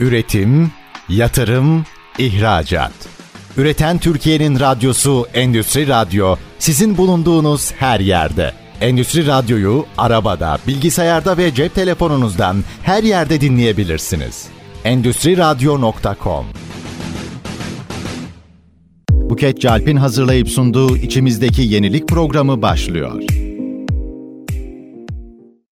Üretim, yatırım, ihracat. Üreten Türkiye'nin radyosu Endüstri Radyo, sizin bulunduğunuz her yerde. Endüstri Radyo'yu arabada, bilgisayarda ve cep telefonunuzdan her yerde dinleyebilirsiniz. Endüstriradyo.com. Buket Çiğirtan hazırlayıp sunduğu İçimizdeki Yenilik programı başlıyor.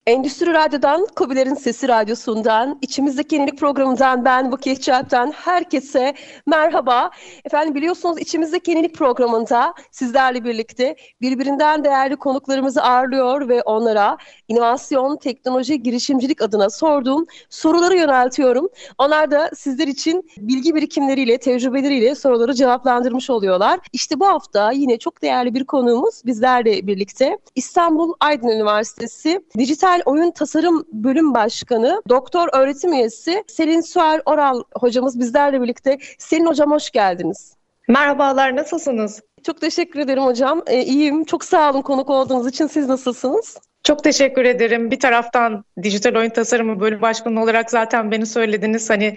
Endüstri Radyo'dan, Kobilerin Sesi Radyosu'ndan, İçimizdeki Yenilik programından ben Buket Çiğirtan, herkese merhaba. Efendim biliyorsunuz İçimizdeki Yenilik programında sizlerle birlikte birbirinden değerli konuklarımızı ağırlıyor ve onlara inovasyon, teknoloji, girişimcilik adına sorduğum soruları yöneltiyorum. Onlar da sizler için bilgi birikimleriyle, tecrübeleriyle soruları cevaplandırmış oluyorlar. İşte bu hafta yine çok değerli bir konuğumuz bizlerle birlikte İstanbul Aydın Üniversitesi Dijital Oyun Tasarım Bölüm Başkanı, Doktor Öğretim Üyesi Selin Suar Oral hocamız bizlerle birlikte. Selin hocam hoş geldiniz. Merhabalar, nasılsınız? Çok teşekkür ederim hocam. İyiyim. Çok sağ olun konuk olduğunuz için. Siz nasılsınız? Çok teşekkür ederim. Bir taraftan dijital oyun tasarımı bölüm başkanı olarak zaten beni söylediniz. Hani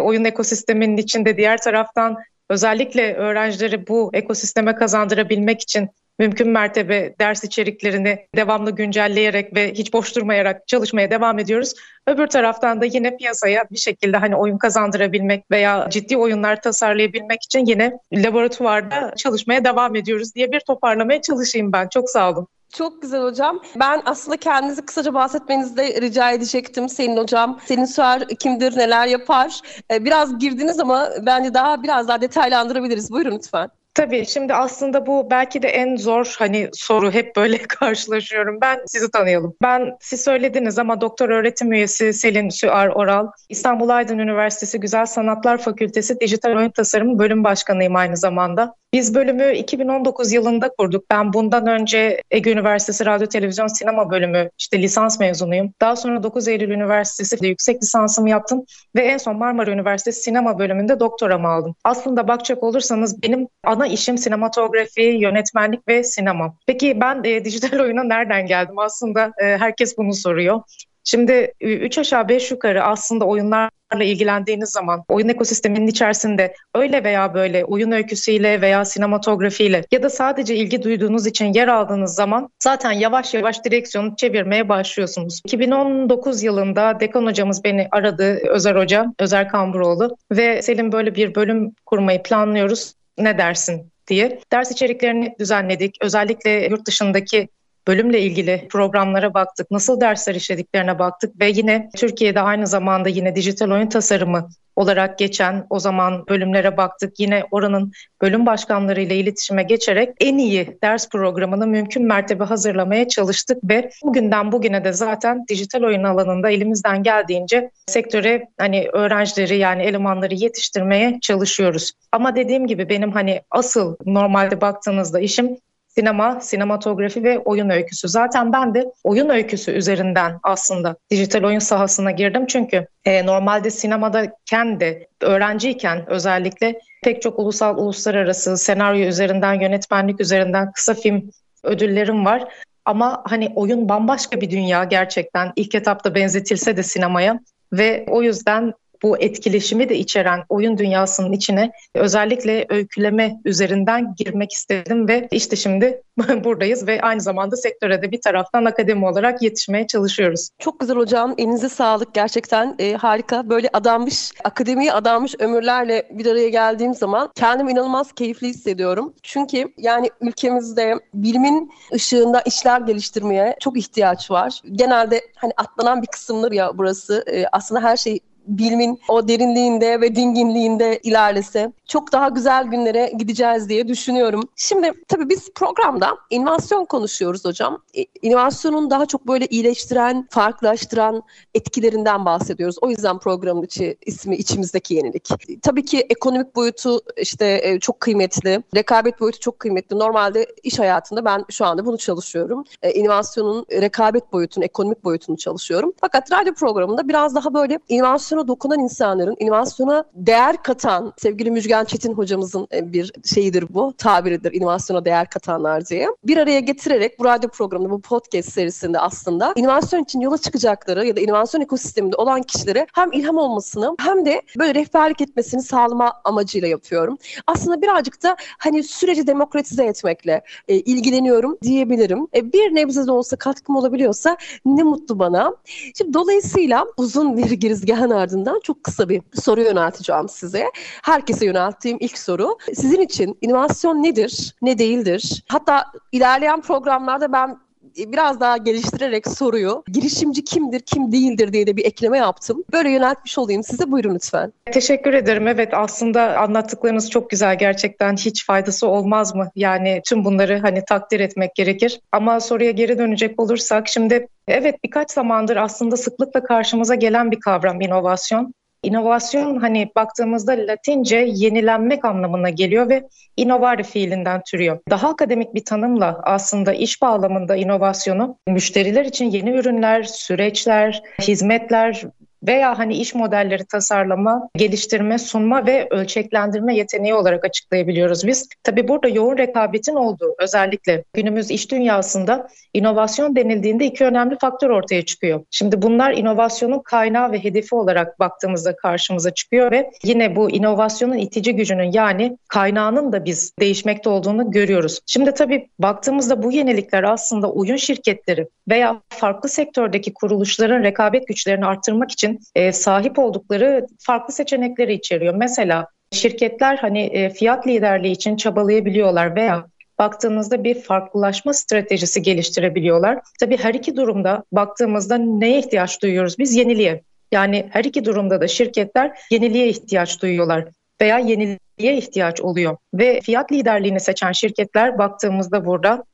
oyun ekosisteminin içinde, diğer taraftan özellikle öğrencileri bu ekosisteme kazandırabilmek için mümkün mertebe ders içeriklerini devamlı güncelleyerek ve hiç boş durmayarak çalışmaya devam ediyoruz. Öbür taraftan da yine piyasaya bir şekilde hani oyun kazandırabilmek veya ciddi oyunlar tasarlayabilmek için yine laboratuvarda çalışmaya devam ediyoruz diye bir toparlamaya çalışayım ben. Çok sağ olun. Çok güzel hocam. Ben aslında kendinizi kısaca bahsetmenizi de rica edecektim Selin hocam. Selin Suar kimdir, neler yapar? Biraz girdiniz ama bence biraz daha detaylandırabiliriz. Buyurun lütfen. Tabii şimdi aslında bu belki de en zor hani soru, hep böyle karşılaşıyorum. Ben sizi tanıyalım. Siz söylediniz ama doktor öğretim üyesi Selin Suar Oral, İstanbul Aydın Üniversitesi Güzel Sanatlar Fakültesi Dijital Oyun Tasarımı Bölüm Başkanıyım aynı zamanda. Biz bölümü 2019 yılında kurduk. Ben bundan önce Ege Üniversitesi Radyo Televizyon Sinema Bölümü lisans mezunuyum. Daha sonra 9 Eylül Üniversitesi'de yüksek lisansımı yaptım ve en son Marmara Üniversitesi Sinema Bölümünde doktoramı aldım. Aslında bakacak olursanız benim ana işim sinematografi, yönetmenlik ve sinema. Peki ben dijital oyuna nereden geldim? Aslında herkes bunu soruyor. Şimdi 3 aşağı 5 yukarı aslında oyunlarla ilgilendiğiniz zaman oyun ekosisteminin içerisinde öyle veya böyle oyun öyküsüyle veya sinematografiyle ya da sadece ilgi duyduğunuz için yer aldığınız zaman zaten yavaş yavaş direksiyonu çevirmeye başlıyorsunuz. 2019 yılında dekan hocamız beni aradı, Özer Hoca, Özer Kamburoğlu ve Selin böyle bir bölüm kurmayı planlıyoruz, ne dersin diye. Ders içeriklerini düzenledik. Özellikle yurt dışındaki bölümle ilgili programlara baktık, nasıl dersler işlediklerine baktık ve yine Türkiye'de aynı zamanda yine dijital oyun tasarımı olarak geçen o zaman bölümlere baktık. Yine oranın bölüm başkanlarıyla iletişime geçerek en iyi ders programını mümkün mertebe hazırlamaya çalıştık ve bugünden bugüne de zaten dijital oyun alanında elimizden geldiğince sektöre hani öğrencileri yani elemanları yetiştirmeye çalışıyoruz. Ama dediğim gibi benim hani asıl normalde baktığınızda işim sinema, sinematografi ve oyun öyküsü. Zaten ben de oyun öyküsü üzerinden aslında dijital oyun sahasına girdim. Çünkü normalde sinemadayken de öğrenciyken özellikle pek çok ulusal, uluslararası senaryo üzerinden, yönetmenlik üzerinden kısa film ödüllerim var. Ama hani oyun bambaşka bir dünya gerçekten. İlk etapta benzetilse de sinemaya ve o yüzden bu etkileşimi de içeren oyun dünyasının içine özellikle öyküleme üzerinden girmek istedim ve işte şimdi buradayız ve aynı zamanda sektöre de bir taraftan akademi olarak yetişmeye çalışıyoruz. Çok güzel hocam, elinize sağlık gerçekten harika. Böyle adanmış, akademiye adanmış ömürlerle bir araya geldiğim zaman kendimi inanılmaz keyifli hissediyorum. Çünkü yani ülkemizde bilimin ışığında işler geliştirmeye çok ihtiyaç var. Genelde hani atlanan bir kısımdır ya burası. Aslında her şey bilimin o derinliğinde ve dinginliğinde ilerlese çok daha güzel günlere gideceğiz diye düşünüyorum. Şimdi tabii biz programda inovasyon konuşuyoruz hocam. İnovasyonun daha çok böyle iyileştiren, farklılaştıran etkilerinden bahsediyoruz. O yüzden programın ismi İçimizdeki Yenilik. Tabii ki ekonomik boyutu işte çok kıymetli, rekabet boyutu çok kıymetli. Normalde iş hayatında ben şu anda bunu çalışıyorum. İnovasyonun rekabet boyutunu, ekonomik boyutunu çalışıyorum. Fakat radyo programında biraz daha böyle inovasyona dokunan insanların, inovasyona değer katan sevgili Müjgan Müjgan Çetin hocamızın bir şeyidir bu, tabiridir, inovasyona değer katanlar diye. Bir araya getirerek bu radyo programında, bu podcast serisinde aslında inovasyon için yola çıkacakları ya da inovasyon ekosisteminde olan kişilere hem ilham olmasını hem de böyle rehberlik etmesini sağlama amacıyla yapıyorum. Aslında birazcık da hani süreci demokratize etmekle ilgileniyorum diyebilirim. Bir nebze de olsa katkım olabiliyorsa ne mutlu bana. Şimdi dolayısıyla uzun bir girizgahın ardından çok kısa bir soru yönelteceğim size. Herkese yönelttiğim ilk soru. Sizin için inovasyon nedir, ne değildir? Hatta ilerleyen programlarda ben biraz daha geliştirerek soruyu girişimci kimdir, kim değildir diye de bir ekleme yaptım. Böyle yöneltmiş olayım size. Buyurun lütfen. Teşekkür ederim. Evet, aslında anlattıklarınız çok güzel. Gerçekten hiç faydası olmaz mı? Yani tüm bunları hani takdir etmek gerekir. Ama soruya geri dönecek olursak şimdi evet, birkaç zamandır aslında sıklıkla karşımıza gelen bir kavram inovasyon. İnovasyon hani baktığımızda Latince yenilenmek anlamına geliyor ve innovare fiilinden türüyor. Daha akademik bir tanımla aslında iş bağlamında inovasyonu müşteriler için yeni ürünler, süreçler, hizmetler veya hani iş modelleri tasarlama, geliştirme, sunma ve ölçeklendirme yeteneği olarak açıklayabiliyoruz biz. Tabii burada yoğun rekabetin olduğu, özellikle günümüz iş dünyasında inovasyon denildiğinde iki önemli faktör ortaya çıkıyor. Şimdi bunlar inovasyonun kaynağı ve hedefi olarak baktığımızda karşımıza çıkıyor ve yine bu inovasyonun itici gücünün, yani kaynağının da biz değişmekte olduğunu görüyoruz. Şimdi tabii baktığımızda bu yenilikler aslında oyun şirketleri veya farklı sektördeki kuruluşların rekabet güçlerini arttırmak için sahip oldukları farklı seçenekleri içeriyor. Mesela şirketler hani fiyat liderliği için çabalayabiliyorlar veya baktığımızda bir farklılaşma stratejisi geliştirebiliyorlar. Tabii her iki durumda baktığımızda neye ihtiyaç duyuyoruz biz? Yeniliğe. Yani her iki durumda da şirketler yeniliğe ihtiyaç duyuyorlar veya yeniliğe ihtiyaç oluyor. Ve fiyat liderliğini seçen şirketler baktığımızda burada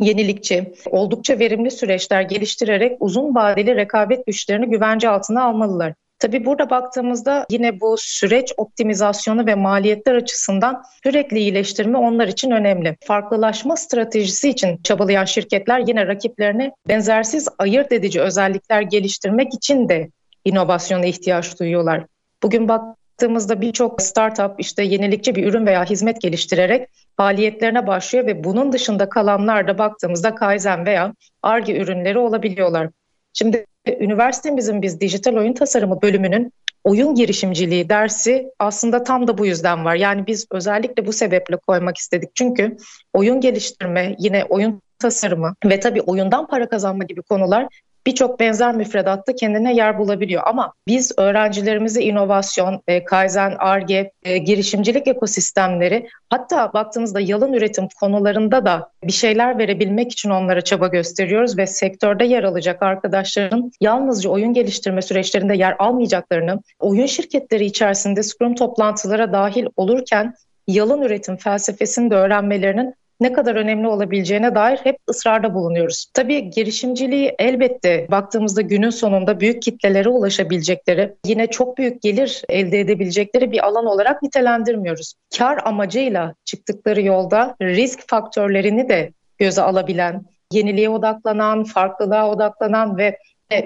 yenilikçi, oldukça verimli süreçler geliştirerek uzun vadeli rekabet güçlerini güvence altına almalılar. Tabii burada baktığımızda yine bu süreç optimizasyonu ve maliyetler açısından sürekli iyileştirme onlar için önemli. Farklılaşma stratejisi için çabalayan şirketler yine rakiplerine benzersiz ayırt edici özellikler geliştirmek için de inovasyona ihtiyaç duyuyorlar. Bugün baktığımızda birçok startup işte yenilikçi bir ürün veya hizmet geliştirerek faaliyetlerine başlıyor ve bunun dışında kalanlar da baktığımızda Kaizen veya Ar-Ge ürünleri olabiliyorlar. Şimdi üniversitemizin biz dijital oyun tasarımı bölümünün oyun girişimciliği dersi aslında tam da bu yüzden var. Yani biz özellikle bu sebeple koymak istedik. Çünkü oyun geliştirme, yine oyun tasarımı ve tabii oyundan para kazanma gibi konular birçok benzer müfredatta kendine yer bulabiliyor. Ama biz öğrencilerimize inovasyon, Kaizen, Ar-Ge, girişimcilik ekosistemleri, hatta baktığınızda yalın üretim konularında da bir şeyler verebilmek için onlara çaba gösteriyoruz ve sektörde yer alacak arkadaşların yalnızca oyun geliştirme süreçlerinde yer almayacaklarını, oyun şirketleri içerisinde Scrum toplantılara dahil olurken yalın üretim felsefesini de öğrenmelerinin ne kadar önemli olabileceğine dair hep ısrarda bulunuyoruz. Tabii girişimciliği elbette baktığımızda günün sonunda büyük kitlelere ulaşabilecekleri, yine çok büyük gelir elde edebilecekleri bir alan olarak nitelendirmiyoruz. Kar amacıyla çıktıkları yolda risk faktörlerini de göze alabilen, yeniliğe odaklanan, farklılığa odaklanan ve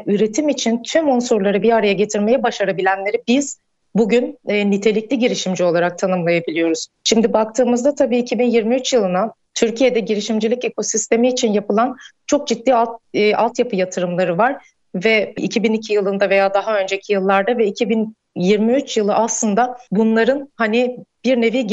üretim için tüm unsurları bir araya getirmeyi başarabilenleri biz bugün nitelikli girişimci olarak tanımlayabiliyoruz. Şimdi baktığımızda tabii 2023 yılına Türkiye'de girişimcilik ekosistemi için yapılan çok ciddi altyapı yatırımları var ve 2002 yılında veya daha önceki yıllarda ve 2023 yılı aslında bunların hani bir nevi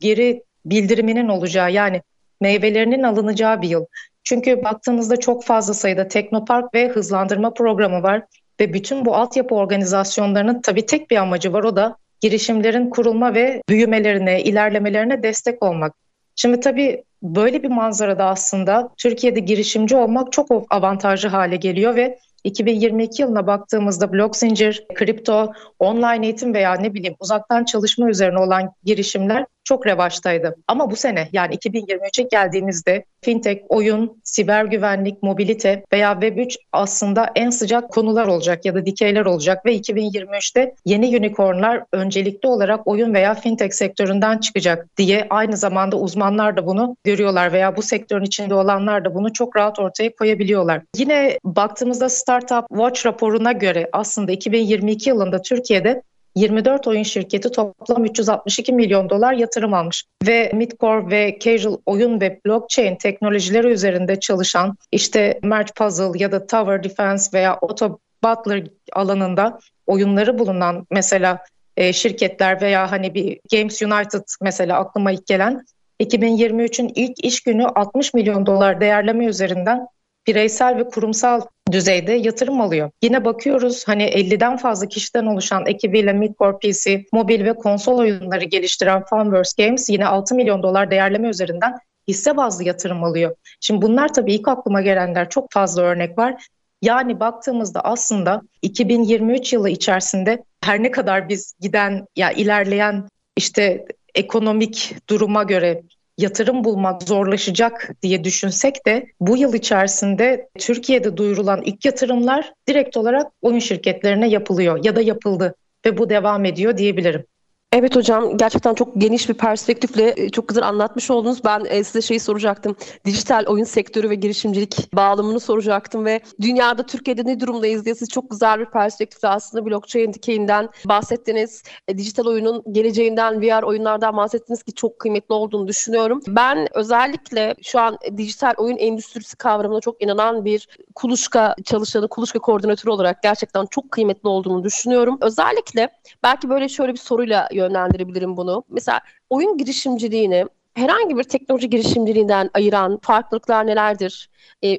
geri bildiriminin olacağı, yani meyvelerinin alınacağı bir yıl. Çünkü baktığınızda çok fazla sayıda teknopark ve hızlandırma programı var. Ve bütün bu altyapı organizasyonlarının tabii tek bir amacı var, o da girişimlerin kurulma ve büyümelerine, ilerlemelerine destek olmak. Şimdi tabii böyle bir manzarada aslında Türkiye'de girişimci olmak çok avantajlı hale geliyor ve 2022 yılına baktığımızda blok zincir, kripto, online eğitim veya ne bileyim uzaktan çalışma üzerine olan girişimler çok revaçtaydı. Ama bu sene, yani 2023'e geldiğimizde fintech, oyun, siber güvenlik, mobilite veya Web3 aslında en sıcak konular olacak ya da dikeyler olacak ve 2023'te yeni unicornlar öncelikli olarak oyun veya fintech sektöründen çıkacak diye aynı zamanda uzmanlar da bunu görüyorlar veya bu sektörün içinde olanlar da bunu çok rahat ortaya koyabiliyorlar. Yine baktığımızda Startup Watch raporuna göre aslında 2022 yılında Türkiye'de 24 oyun şirketi toplam $362 milyon yatırım almış ve Midcore ve Casual oyun ve blockchain teknolojileri üzerinde çalışan işte Merge Puzzle ya da Tower Defense veya Auto Butler alanında oyunları bulunan mesela şirketler veya hani bir Games United mesela aklıma ilk gelen 2023'ün ilk iş günü $60 milyon değerleme üzerinden bireysel ve kurumsal düzeyde yatırım alıyor. Yine bakıyoruz hani 50'den fazla kişiden oluşan ekibiyle Midcore PC, mobil ve konsol oyunları geliştiren Funverse Games yine $6 milyon değerleme üzerinden hisse bazlı yatırım alıyor. Şimdi bunlar tabii ilk aklıma gelenler, çok fazla örnek var. Yani baktığımızda aslında 2023 yılı içerisinde her ne kadar biz giden ya ilerleyen işte ekonomik duruma göre yatırım bulmak zorlaşacak diye düşünsek de bu yıl içerisinde Türkiye'de duyurulan ilk yatırımlar direkt olarak oyun şirketlerine yapılıyor ya da yapıldı ve bu devam ediyor diyebilirim. Evet hocam, gerçekten çok geniş bir perspektifle çok güzel anlatmış oldunuz. Ben size şeyi soracaktım. Dijital oyun sektörü ve girişimcilik bağlamını soracaktım ve dünyada, Türkiye'de ne durumdayız diye siz çok güzel bir perspektifle aslında blockchain dikeyinden bahsettiniz. Dijital oyunun geleceğinden, VR oyunlardan bahsettiniz ki çok kıymetli olduğunu düşünüyorum. Ben özellikle şu an dijital oyun endüstrisi kavramına çok inanan bir kuluçka çalışanı, kuluçka koordinatörü olarak gerçekten çok kıymetli olduğunu düşünüyorum. Özellikle belki böyle şöyle bir soruyla yönlendirebilirim bunu. Mesela oyun girişimciliğini herhangi bir teknoloji girişimciliğinden ayıran farklılıklar nelerdir?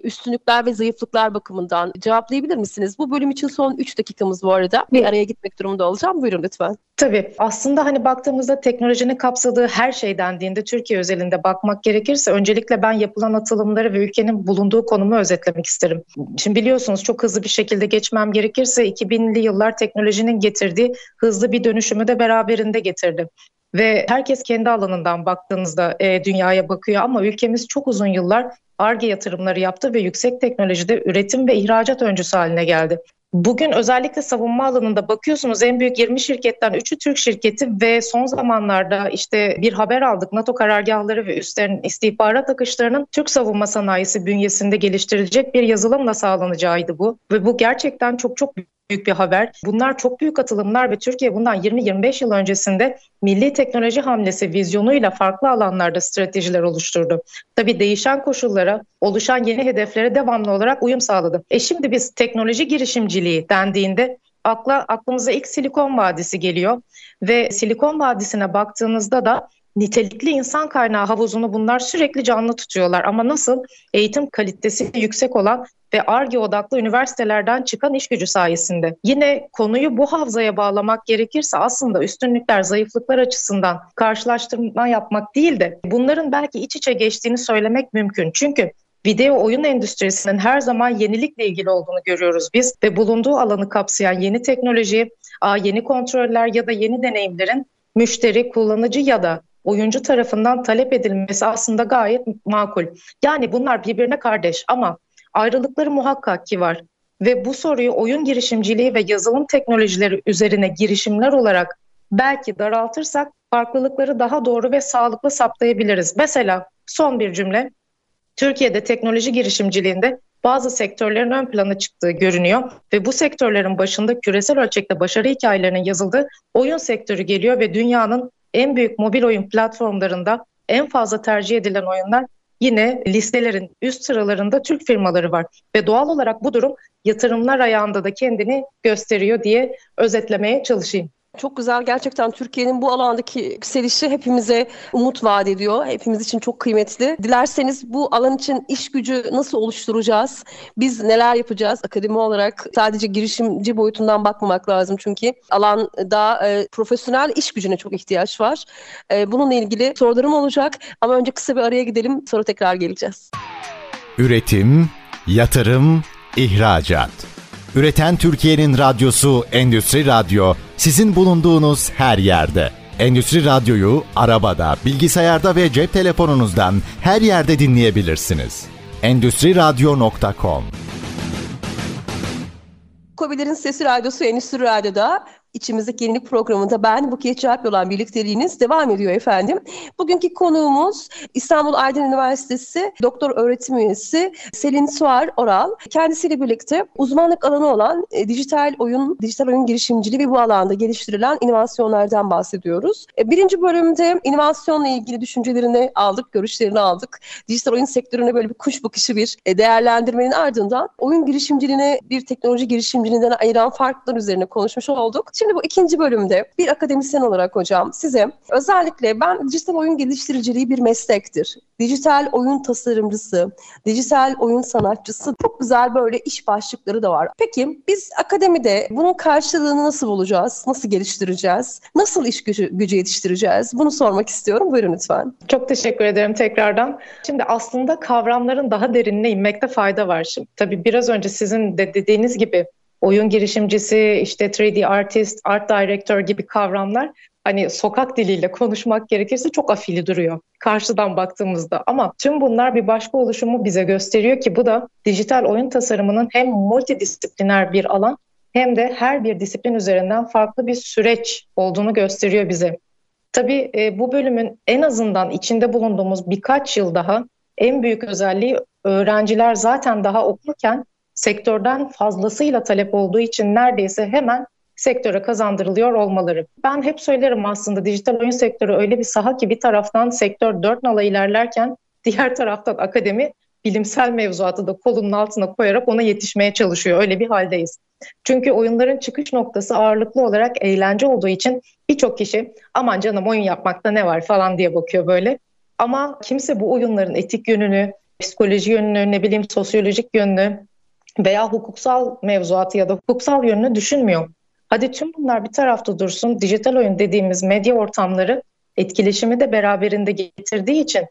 Üstünlükler ve zayıflıklar bakımından cevaplayabilir misiniz? Bu bölüm için son 3 dakikamız bu arada. Bir araya gitmek durumunda olacağım. Buyurun lütfen. Tabii. Aslında hani baktığımızda teknolojinin kapsadığı her şey dendiğinde Türkiye özelinde bakmak gerekirse öncelikle ben yapılan atılımları ve ülkenin bulunduğu konumu özetlemek isterim. Şimdi biliyorsunuz çok hızlı bir şekilde geçmem gerekirse 2000'li yıllar teknolojinin getirdiği hızlı bir dönüşümü de beraberinde getirdi. Ve herkes kendi alanından baktığınızda dünyaya bakıyor ama ülkemiz çok uzun yıllar Ar-Ge yatırımları yaptı ve yüksek teknolojide üretim ve ihracat öncüsü haline geldi. Bugün özellikle savunma alanında bakıyorsunuz en büyük 20 şirketten 3'ü Türk şirketi ve son zamanlarda işte bir haber aldık. NATO karargahları ve üstlerin istihbarat akışlarının Türk savunma sanayisi bünyesinde geliştirilecek bir yazılımla sağlanacağıydı bu. Ve bu gerçekten çok büyük bir haber. Bunlar çok büyük atılımlar ve Türkiye bundan 20-25 yıl öncesinde milli teknoloji hamlesi vizyonuyla farklı alanlarda stratejiler oluşturdu. Tabii değişen koşullara, oluşan yeni hedeflere devamlı olarak uyum sağladı. Şimdi biz teknoloji girişimciliği dendiğinde aklımıza ilk Silikon Vadisi geliyor ve Silikon Vadisi'ne baktığınızda da nitelikli insan kaynağı havuzunu bunlar sürekli canlı tutuyorlar ama nasıl? Eğitim kalitesi yüksek olan ve Ar-Ge odaklı üniversitelerden çıkan iş gücü sayesinde. Yine konuyu bu havzaya bağlamak gerekirse aslında üstünlükler, zayıflıklar açısından karşılaştırma yapmak değil de bunların belki iç içe geçtiğini söylemek mümkün. Çünkü video oyun endüstrisinin her zaman yenilikle ilgili olduğunu görüyoruz biz ve bulunduğu alanı kapsayan yeni teknoloji, yeni kontroller ya da yeni deneyimlerin müşteri, kullanıcı ya da oyuncu tarafından talep edilmesi aslında gayet makul. Yani bunlar birbirine kardeş ama ayrılıkları muhakkak ki var ve bu soruyu oyun girişimciliği ve yazılım teknolojileri üzerine girişimler olarak belki daraltırsak farklılıkları daha doğru ve sağlıklı saptayabiliriz. Mesela son bir cümle, Türkiye'de teknoloji girişimciliğinde bazı sektörlerin ön plana çıktığı görünüyor ve bu sektörlerin başında küresel ölçekte başarı hikayelerinin yazıldığı oyun sektörü geliyor ve dünyanın en büyük mobil oyun platformlarında en fazla tercih edilen oyunlar yine listelerin üst sıralarında Türk firmaları var. Ve doğal olarak bu durum yatırımlar ayağında da kendini gösteriyor diye özetlemeye çalışayım. Çok güzel. Gerçekten Türkiye'nin bu alandaki yükselişi hepimize umut vaat ediyor. Hepimiz için çok kıymetli. Dilerseniz bu alan için iş gücü nasıl oluşturacağız? Biz neler yapacağız? Akademi olarak sadece girişimci boyutundan bakmamak lazım. Çünkü alanda profesyonel iş gücüne çok ihtiyaç var. Bununla ilgili sorularım olacak. Ama önce kısa bir araya gidelim. Sonra tekrar geleceğiz. Üretim, yatırım, ihracat. Üreten Türkiye'nin radyosu Endüstri Radyo, sizin bulunduğunuz her yerde. Endüstri Radyo'yu arabada, bilgisayarda ve cep telefonunuzdan her yerde dinleyebilirsiniz. endüstriradyo.com Kobilerin Sesi Radyosu Endüstri Radyo'da İçimizdeki Yenilik programında ben Buket Çiğirtan'la birlikteliğiniz devam ediyor efendim. Bugünkü konuğumuz İstanbul Aydın Üniversitesi Doktor Öğretim Üyesi Selin Suar Oral. Kendisiyle birlikte uzmanlık alanı olan dijital oyun girişimciliği ve bu alanda geliştirilen inovasyonlardan bahsediyoruz. Birinci bölümde inovasyonla ilgili düşüncelerini aldık, görüşlerini aldık. Dijital oyun sektörüne böyle bir kuş bakışı bir değerlendirmenin ardından oyun girişimciliğine bir teknoloji girişimciliğinden ayıran farklar üzerine konuşmuş olduk. Şimdi bu ikinci bölümde bir akademisyen olarak hocam size özellikle ben dijital oyun geliştiriciliği bir meslektir. Dijital oyun tasarımcısı, dijital oyun sanatçısı çok güzel böyle iş başlıkları da var. Peki biz akademide bunun karşılığını nasıl bulacağız? Nasıl geliştireceğiz? Nasıl iş gücü yetiştireceğiz? Bunu sormak istiyorum. Buyurun lütfen. Çok teşekkür ederim tekrardan. Şimdi aslında kavramların daha derinine inmekte fayda var. Şimdi tabii biraz önce sizin de dediğiniz gibi oyun girişimcisi, işte 3D artist, art director gibi kavramlar hani sokak diliyle konuşmak gerekirse çok afili duruyor karşıdan baktığımızda. Ama tüm bunlar bir başka oluşumu bize gösteriyor ki bu da dijital oyun tasarımının hem multidisipliner bir alan hem de her bir disiplin üzerinden farklı bir süreç olduğunu gösteriyor bize. Tabii bu bölümün en azından içinde bulunduğumuz birkaç yıl daha en büyük özelliği öğrenciler zaten daha okurken sektörden fazlasıyla talep olduğu için neredeyse hemen sektöre kazandırılıyor olmaları. Ben hep söylerim aslında dijital oyun sektörü öyle bir saha ki bir taraftan sektör 4.0 ilerlerken diğer taraftan akademi bilimsel mevzuatı da kolunun altına koyarak ona yetişmeye çalışıyor. Öyle bir haldeyiz. Çünkü oyunların çıkış noktası ağırlıklı olarak eğlence olduğu için birçok kişi aman canım oyun yapmakta ne var falan diye bakıyor böyle. Ama kimse bu oyunların etik yönünü, psikoloji yönünü, ne bileyim sosyolojik yönünü veya hukuksal mevzuatı ya da hukuksal yönünü düşünmüyor. Hadi tüm bunlar bir tarafta dursun, dijital oyun dediğimiz medya ortamları etkileşimi de beraberinde getirdiği için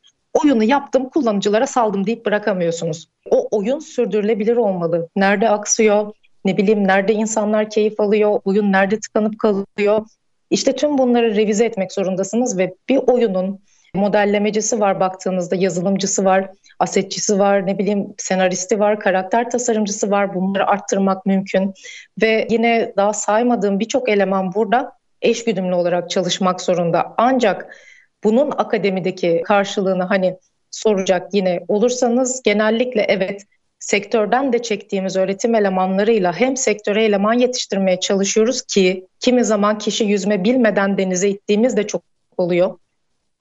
oyunu yaptım, kullanıcılara saldım deyip bırakamıyorsunuz. O oyun sürdürülebilir olmalı. Nerede aksıyor, ne bileyim nerede insanlar keyif alıyor, oyun nerede tıkanıp kalıyor. İşte tüm bunları revize etmek zorundasınız ve bir oyunun modellemecisi var baktığınızda, yazılımcısı var, asetçisi var, ne bileyim senaristi var, karakter tasarımcısı var. Bunları arttırmak mümkün. Ve yine daha saymadığım birçok eleman burada eşgüdümlü olarak çalışmak zorunda. Ancak bunun akademideki karşılığını hani soracak yine olursanız genellikle evet sektörden de çektiğimiz öğretim elemanlarıyla hem sektöre eleman yetiştirmeye çalışıyoruz ki kimi zaman kişi yüzme bilmeden denize ittiğimiz de çok oluyor.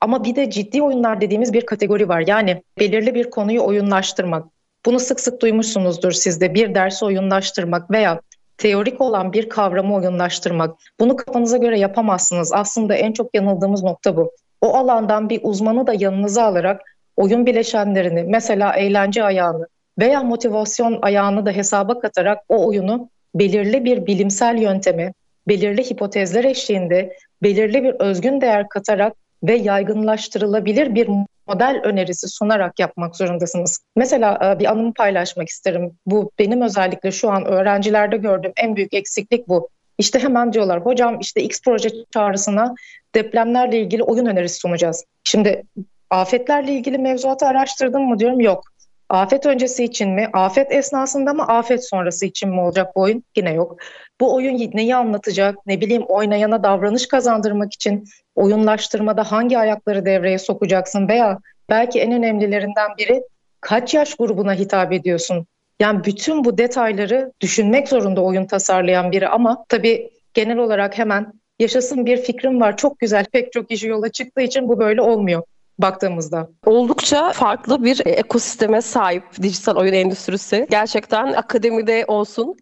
Ama bir de ciddi oyunlar dediğimiz bir kategori var. Yani belirli bir konuyu oyunlaştırmak. Bunu sık sık duymuşsunuzdur siz de. Bir dersi oyunlaştırmak veya teorik olan bir kavramı oyunlaştırmak. Bunu kafanıza göre yapamazsınız. Aslında en çok yanıldığımız nokta bu. O alandan bir uzmanı da yanınıza alarak oyun bileşenlerini, mesela eğlence ayağını veya motivasyon ayağını da hesaba katarak o oyunu belirli bir bilimsel yönteme, belirli hipotezler eşliğinde, belirli bir özgün değer katarak ve yaygınlaştırılabilir bir model önerisi sunarak yapmak zorundasınız. Mesela bir anımı paylaşmak isterim. Bu benim özellikle şu an öğrencilerde gördüğüm en büyük eksiklik bu. İşte hemen diyorlar hocam işte X proje çağrısına depremlerle ilgili oyun önerisi sunacağız. Şimdi afetlerle ilgili mevzuatı araştırdın mı diyorum yok. Afet öncesi için mi? Afet esnasında mı? Afet sonrası için mi olacak bu oyun? Yine yok. Bu oyun neyi anlatacak? Ne bileyim oynayana davranış kazandırmak için oyunlaştırmada hangi ayakları devreye sokacaksın? Veya belki en önemlilerinden biri kaç yaş grubuna hitap ediyorsun? Yani bütün bu detayları düşünmek zorunda oyun tasarlayan biri ama tabii genel olarak hemen yaşasın bir fikrim var çok güzel pek çok kişi yola çıktığı için bu böyle olmuyor. Baktığımızda. Oldukça farklı bir ekosisteme sahip dijital oyun endüstrisi. Gerçekten akademide olsun,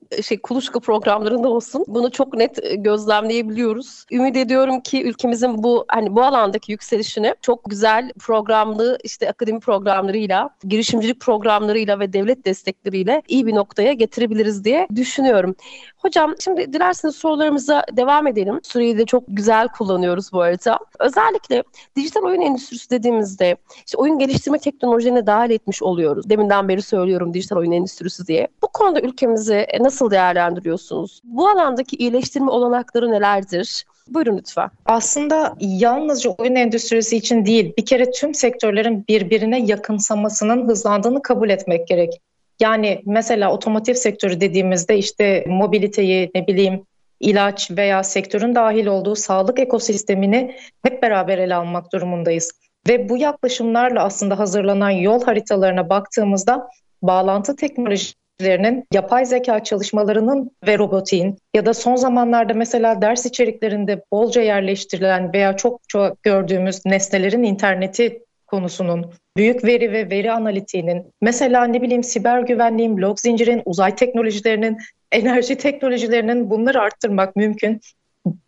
kuluçka programlarında olsun bunu çok net gözlemleyebiliyoruz. Ümit ediyorum ki ülkemizin bu hani bu alandaki yükselişini çok güzel programlı işte akademi programlarıyla, girişimcilik programlarıyla ve devlet destekleriyle iyi bir noktaya getirebiliriz diye düşünüyorum. Hocam şimdi dilerseniz sorularımıza devam edelim. Süreyi de çok güzel kullanıyoruz bu arada. Özellikle dijital oyun endüstrisi dediğimizde işte oyun geliştirme teknolojilerine dahil etmiş oluyoruz. Deminden beri söylüyorum dijital oyun endüstrisi diye. Bu konuda ülkemizi nasıl değerlendiriyorsunuz? Bu alandaki iyileştirme olanakları nelerdir? Buyurun lütfen. Aslında yalnızca oyun endüstrisi için değil, bir kere tüm sektörlerin birbirine yakınsamasının hızlandığını kabul etmek gerek. Yani mesela otomotiv sektörü dediğimizde işte mobiliteyi, ne bileyim ilaç veya sektörün dahil olduğu sağlık ekosistemini hep beraber ele almak durumundayız. Ve bu yaklaşımlarla aslında hazırlanan yol haritalarına baktığımızda bağlantı teknolojilerinin, yapay zeka çalışmalarının ve robotiğin ya da son zamanlarda mesela ders içeriklerinde bolca yerleştirilen veya çok gördüğümüz nesnelerin interneti konusunun, büyük veri ve veri analitiğinin, mesela siber güvenliğin, blok zincirin, uzay teknolojilerinin, enerji teknolojilerinin bunları arttırmak mümkün.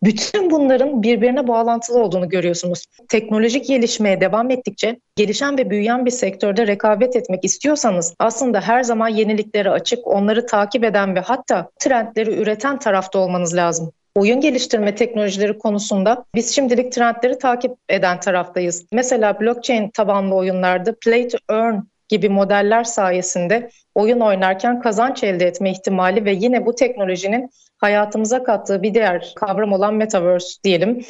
Bütün bunların birbirine bağlantılı olduğunu görüyorsunuz. Teknolojik gelişmeye devam ettikçe gelişen ve büyüyen bir sektörde rekabet etmek istiyorsanız aslında her zaman yeniliklere açık, onları takip eden ve hatta trendleri üreten tarafta olmanız lazım. Oyun geliştirme teknolojileri konusunda biz şimdilik trendleri takip eden taraftayız. Mesela blockchain tabanlı oyunlarda play to earn gibi modeller sayesinde oyun oynarken kazanç elde etme ihtimali ve yine bu teknolojinin hayatımıza kattığı bir diğer kavram olan Metaverse diyelim.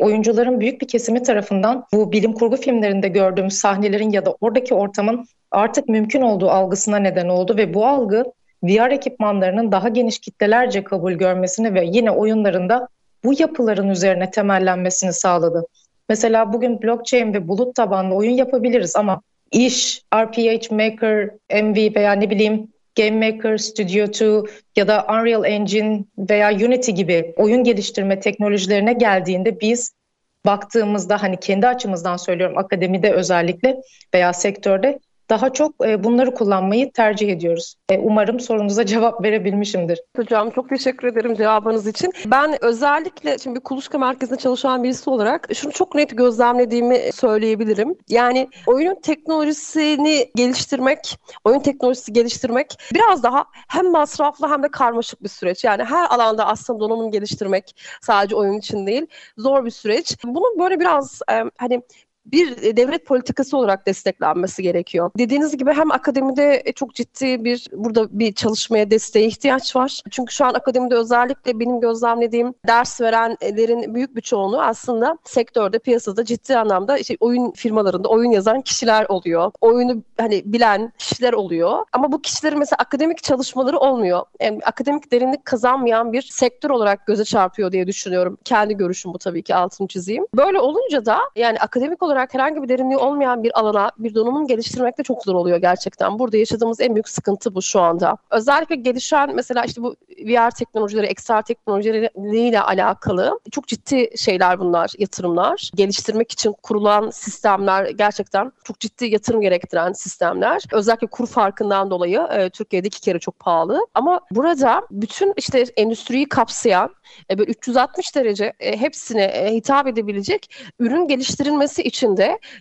Oyuncuların büyük bir kesimi tarafından bu bilim kurgu filmlerinde gördüğümüz sahnelerin ya da oradaki ortamın artık mümkün olduğu algısına neden oldu ve bu algı VR ekipmanlarının daha geniş kitlelerce kabul görmesini ve yine oyunlarında bu yapıların üzerine temellenmesini sağladı. Mesela bugün blockchain ve bulut tabanlı oyun yapabiliriz ama iş, RPG Maker, MV veya Game Maker, Studio 2 ya da Unreal Engine veya Unity gibi oyun geliştirme teknolojilerine geldiğinde biz baktığımızda kendi açımızdan söylüyorum akademide özellikle veya sektörde daha çok bunları kullanmayı tercih ediyoruz. Umarım sorunuza cevap verebilmişimdir. Hocam çok teşekkür ederim cevabınız için. Ben özellikle şimdi bir kuluçka merkezinde çalışan birisi olarak şunu çok net gözlemlediğimi söyleyebilirim. Yani oyun teknolojisi geliştirmek biraz daha hem masraflı hem de karmaşık bir süreç. Yani her alanda aslında donanım geliştirmek sadece oyun için değil, zor bir süreç. Bunun böyle biraz bir devlet politikası olarak desteklenmesi gerekiyor. Dediğiniz gibi hem akademide çok ciddi burada bir çalışmaya, desteğe ihtiyaç var. Çünkü şu an akademide özellikle benim gözlemlediğim ders verenlerin büyük bir çoğunluğu aslında sektörde, piyasada ciddi anlamda oyun firmalarında oyun yazan kişiler oluyor. Oyunu bilen kişiler oluyor. Ama bu kişilerin mesela akademik çalışmaları olmuyor. Yani akademik derinlik kazanmayan bir sektör olarak göze çarpıyor diye düşünüyorum. Kendi görüşüm bu, tabii ki altını çizeyim. Böyle olunca da akademik olarak herhangi bir derinliği olmayan bir alana bir donanım geliştirmek de çok zor oluyor gerçekten. Burada yaşadığımız en büyük sıkıntı bu şu anda. Özellikle gelişen mesela bu VR teknolojileri, XR teknolojileriyle alakalı çok ciddi şeyler bunlar, yatırımlar. Geliştirmek için kurulan sistemler gerçekten çok ciddi yatırım gerektiren sistemler. Özellikle kur farkından dolayı Türkiye'de 2 kere çok pahalı. Ama burada bütün endüstriyi kapsayan böyle 360 derece hepsine hitap edebilecek ürün geliştirilmesi içinde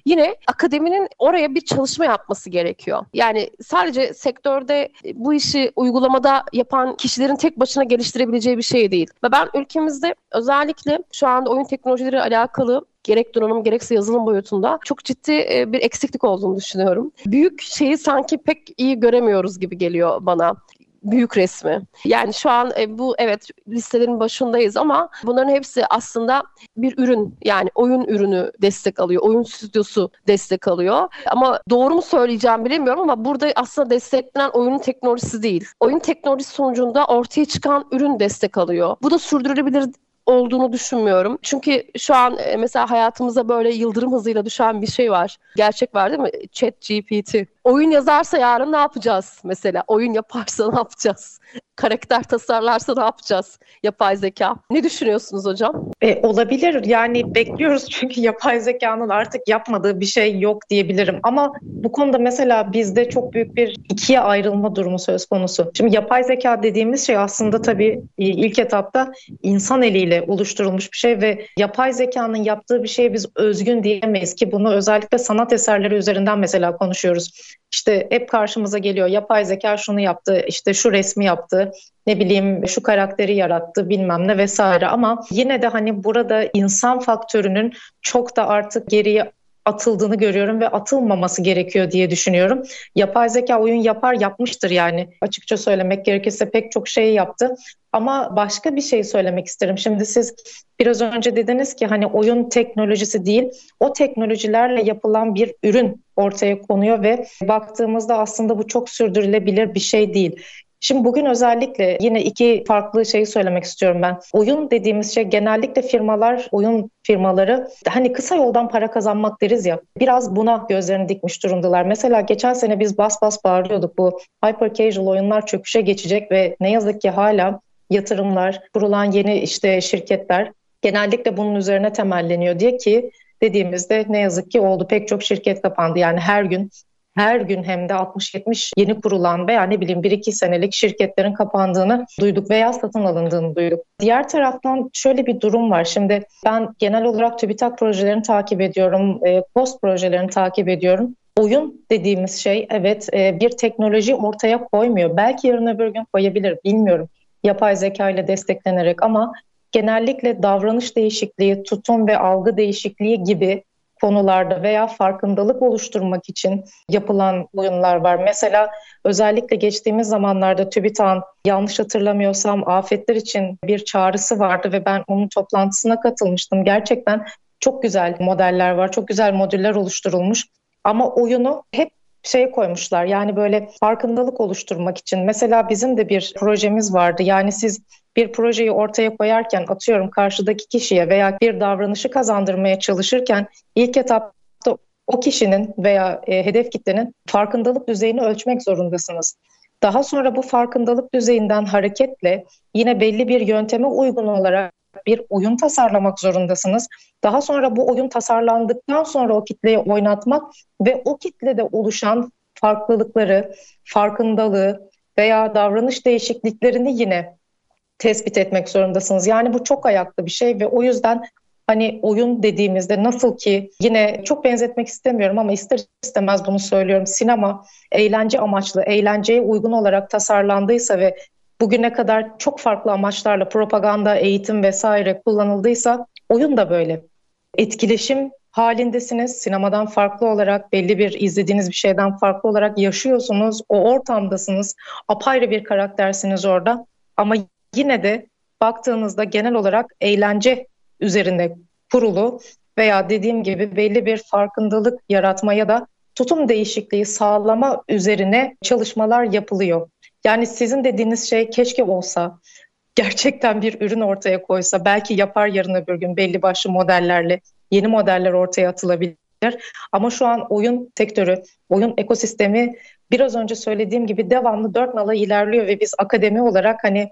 yine akademinin oraya bir çalışma yapması gerekiyor. Yani sadece sektörde bu işi uygulamada yapan kişilerin tek başına geliştirebileceği bir şey değil. Ve ben ülkemizde özellikle şu anda oyun teknolojileriyle alakalı gerek donanım gerekse yazılım boyutunda çok ciddi bir eksiklik olduğunu düşünüyorum. Büyük şeyi sanki pek iyi göremiyoruz gibi geliyor bana. Büyük resmi. Yani şu an bu listelerin başındayız ama bunların hepsi aslında bir ürün. Yani oyun ürünü destek alıyor. Oyun stüdyosu destek alıyor. Ama doğru mu söyleyeceğim bilemiyorum ama burada aslında desteklenen oyunun teknolojisi değil. Oyun teknolojisi sonucunda ortaya çıkan ürün destek alıyor. Bu da sürdürülebilir olduğunu düşünmüyorum. Çünkü şu an mesela hayatımıza böyle yıldırım hızıyla düşen bir şey var. Gerçek var değil mi? Chat GPT. Oyun yazarsa yarın ne yapacağız mesela? Oyun yaparsa ne yapacağız? Karakter tasarlarsa ne yapacağız? Yapay zeka. Ne düşünüyorsunuz hocam? Olabilir. Bekliyoruz çünkü yapay zekanın artık yapmadığı bir şey yok diyebilirim. Ama bu konuda mesela bizde çok büyük bir ikiye ayrılma durumu söz konusu. Şimdi yapay zeka dediğimiz şey aslında tabii ilk etapta insan eliyle oluşturulmuş bir şey ve yapay zekanın yaptığı bir şeye biz özgün diyemeyiz ki bunu özellikle sanat eserleri üzerinden mesela konuşuyoruz. Hep karşımıza geliyor. Yapay zeka şunu yaptı, şu resmi yaptı, şu karakteri yarattı vesaire. Ama yine de burada insan faktörünün çok da artık geriye atıldığını görüyorum ve atılmaması gerekiyor diye düşünüyorum. Yapay zeka oyun yapmıştır . Açıkça söylemek gerekirse pek çok şey yaptı. Ama başka bir şey söylemek isterim. Şimdi siz biraz önce dediniz ki oyun teknolojisi değil, o teknolojilerle yapılan bir ürün ortaya konuyor ve baktığımızda aslında bu çok sürdürülebilir bir şey değil. Şimdi bugün özellikle yine iki farklı şeyi söylemek istiyorum ben. Oyun dediğimiz şey genellikle oyun firmaları hani kısa yoldan para kazanmak deriz ya, biraz buna gözlerini dikmiş durumdalar. Mesela geçen sene biz bas bas bağırıyorduk, bu hyper casual oyunlar çöküşe geçecek ve ne yazık ki hala yatırımlar, kurulan yeni şirketler genellikle bunun üzerine temelleniyor diye, ki dediğimizde ne yazık ki oldu. Pek çok şirket kapandı. Yani her gün hem de 60-70 yeni kurulan veya 1-2 senelik şirketlerin kapandığını duyduk veya satın alındığını duyduk. Diğer taraftan şöyle bir durum var. Şimdi ben genel olarak TÜBİTAK projelerini takip ediyorum, KOS projelerini takip ediyorum. Oyun dediğimiz şey evet bir teknoloji ortaya koymuyor. Belki yarın öbür gün koyabilir, bilmiyorum. Yapay zeka ile desteklenerek, ama genellikle davranış değişikliği, tutum ve algı değişikliği gibi konularda veya farkındalık oluşturmak için yapılan oyunlar var. Mesela özellikle geçtiğimiz zamanlarda TÜBİTAK'ın, yanlış hatırlamıyorsam, afetler için bir çağrısı vardı ve ben onun toplantısına katılmıştım. Gerçekten çok güzel modeller var, çok güzel modüller oluşturulmuş ama oyunu hep koymuşlar, yani böyle farkındalık oluşturmak için. Mesela bizim de bir projemiz vardı. Yani siz bir projeyi ortaya koyarken, atıyorum karşıdaki kişiye veya bir davranışı kazandırmaya çalışırken ilk etapta o kişinin veya hedef kitlenin farkındalık düzeyini ölçmek zorundasınız. Daha sonra bu farkındalık düzeyinden hareketle yine belli bir yönteme uygun olarak bir oyun tasarlamak zorundasınız. Daha sonra bu oyun tasarlandıktan sonra o kitleyi oynatmak ve o kitlede oluşan farklılıkları, farkındalığı veya davranış değişikliklerini yine tespit etmek zorundasınız. Yani bu çok ayaklı bir şey ve o yüzden hani oyun dediğimizde, nasıl ki yine çok benzetmek istemiyorum ama ister istemez bunu söylüyorum. Sinema eğlence amaçlı, eğlenceye uygun olarak tasarlandıysa ve bugüne kadar çok farklı amaçlarla propaganda, eğitim vesaire kullanıldıysa oyun da böyle. Etkileşim halindesiniz. Sinemadan farklı olarak, belli bir izlediğiniz bir şeyden farklı olarak yaşıyorsunuz. O ortamdasınız. Apayrı bir karaktersiniz orada. Ama yine de baktığınızda genel olarak eğlence üzerine kurulu veya dediğim gibi belli bir farkındalık yaratma ya da tutum değişikliği sağlama üzerine çalışmalar yapılıyor. Yani sizin dediğiniz şey keşke olsa, gerçekten bir ürün ortaya koysa, belki yapar yarın öbür gün belli başlı modellerle, yeni modeller ortaya atılabilir. Ama şu an oyun sektörü, oyun ekosistemi biraz önce söylediğim gibi devamlı dört nala ilerliyor ve biz akademi olarak hani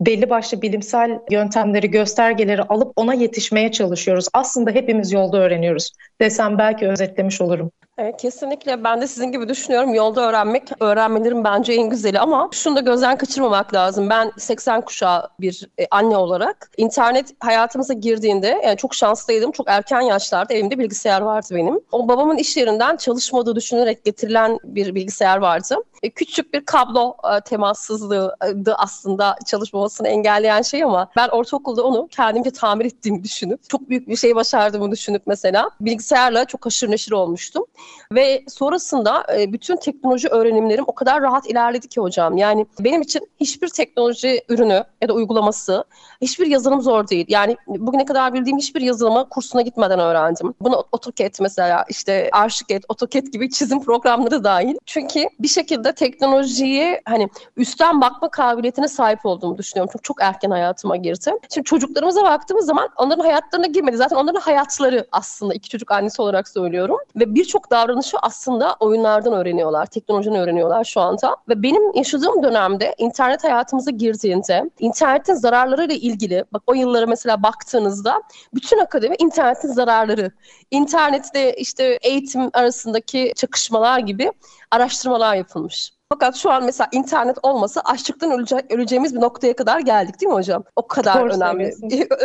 belli başlı bilimsel yöntemleri, göstergeleri alıp ona yetişmeye çalışıyoruz. Aslında hepimiz yolda öğreniyoruz desem belki özetlemiş olurum. Evet, kesinlikle ben de sizin gibi düşünüyorum. Yolda öğrenmek, öğrenmelerin bence en güzeli, ama şunu da gözden kaçırmamak lazım. Ben 80 kuşağı bir anne olarak internet hayatımıza girdiğinde, yani çok şanslıydım. Çok erken yaşlarda evimde bilgisayar vardı benim. O babamın iş yerinden çalışmadığı düşünülerek getirilen bir bilgisayar vardı. Küçük bir kablo temassızlığıydı aslında çalışmamasını engelleyen şey, ama ben ortaokulda onu kendimce tamir ettiğimi düşünüp, çok büyük bir şey başardığımı düşünüp mesela bilgisayarla çok haşır neşir olmuştum. Ve sonrasında bütün teknoloji öğrenimlerim o kadar rahat ilerledi ki hocam. Yani benim için hiçbir teknoloji ürünü ya da uygulaması, hiçbir yazılım zor değil. Yani bugüne kadar bildiğim hiçbir yazılımı kursuna gitmeden öğrendim. Bunu AutoCAD mesela, işte Arşiket, AutoCAD gibi çizim programları dahil. Çünkü bir şekilde teknolojiyi hani üstten bakma kabiliyetine sahip olduğumu düşünüyorum. Çünkü çok erken hayatıma girdi. Şimdi çocuklarımıza baktığımız zaman onların hayatlarına girmedi. Zaten onların hayatları, aslında iki çocuk annesi olarak söylüyorum. Ve birçok davranışı aslında oyunlardan öğreniyorlar, teknolojiden öğreniyorlar şu anda. Ve benim yaşadığım dönemde internet hayatımıza girdiğinde, internetin zararlarıyla ilgili, bak o yıllara mesela baktığınızda bütün akademi internetin zararları, internette işte eğitim arasındaki çakışmalar gibi araştırmalar yapılmış. Fakat şu an mesela internet olmasa açlıktan öleceğimiz bir noktaya kadar geldik, değil mi hocam? O kadar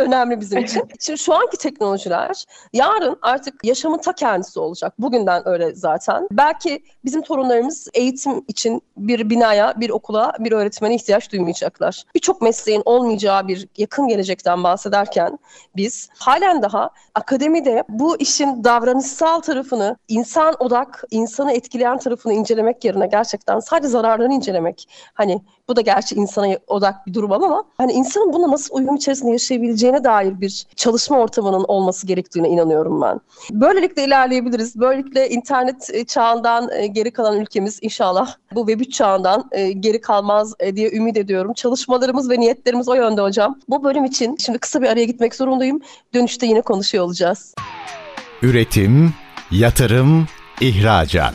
önemli bizim için. Şimdi şu anki teknolojiler yarın artık yaşamın ta kendisi olacak. Bugünden öyle zaten. Belki bizim torunlarımız eğitim için bir binaya, bir okula, bir öğretmene ihtiyaç duymayacaklar. Birçok mesleğin olmayacağı bir yakın gelecekten bahsederken biz halen daha akademide bu işin davranışsal tarafını, insan odak, insanı etkileyen tarafını incelemek yerine gerçekten sadece zararlarını incelemek. Hani bu da gerçi insana odak bir durum ama hani insanın buna nasıl uyum içerisinde yaşayabileceğine dair bir çalışma ortamının olması gerektiğine inanıyorum ben. Böylelikle ilerleyebiliriz. Böylelikle internet çağından geri kalan ülkemiz inşallah bu Web3 çağından geri kalmaz diye ümit ediyorum. Çalışmalarımız ve niyetlerimiz o yönde hocam. Bu bölüm için şimdi kısa bir araya gitmek zorundayım. Dönüşte yine konuşuyor olacağız. Üretim, yatırım, ihracat.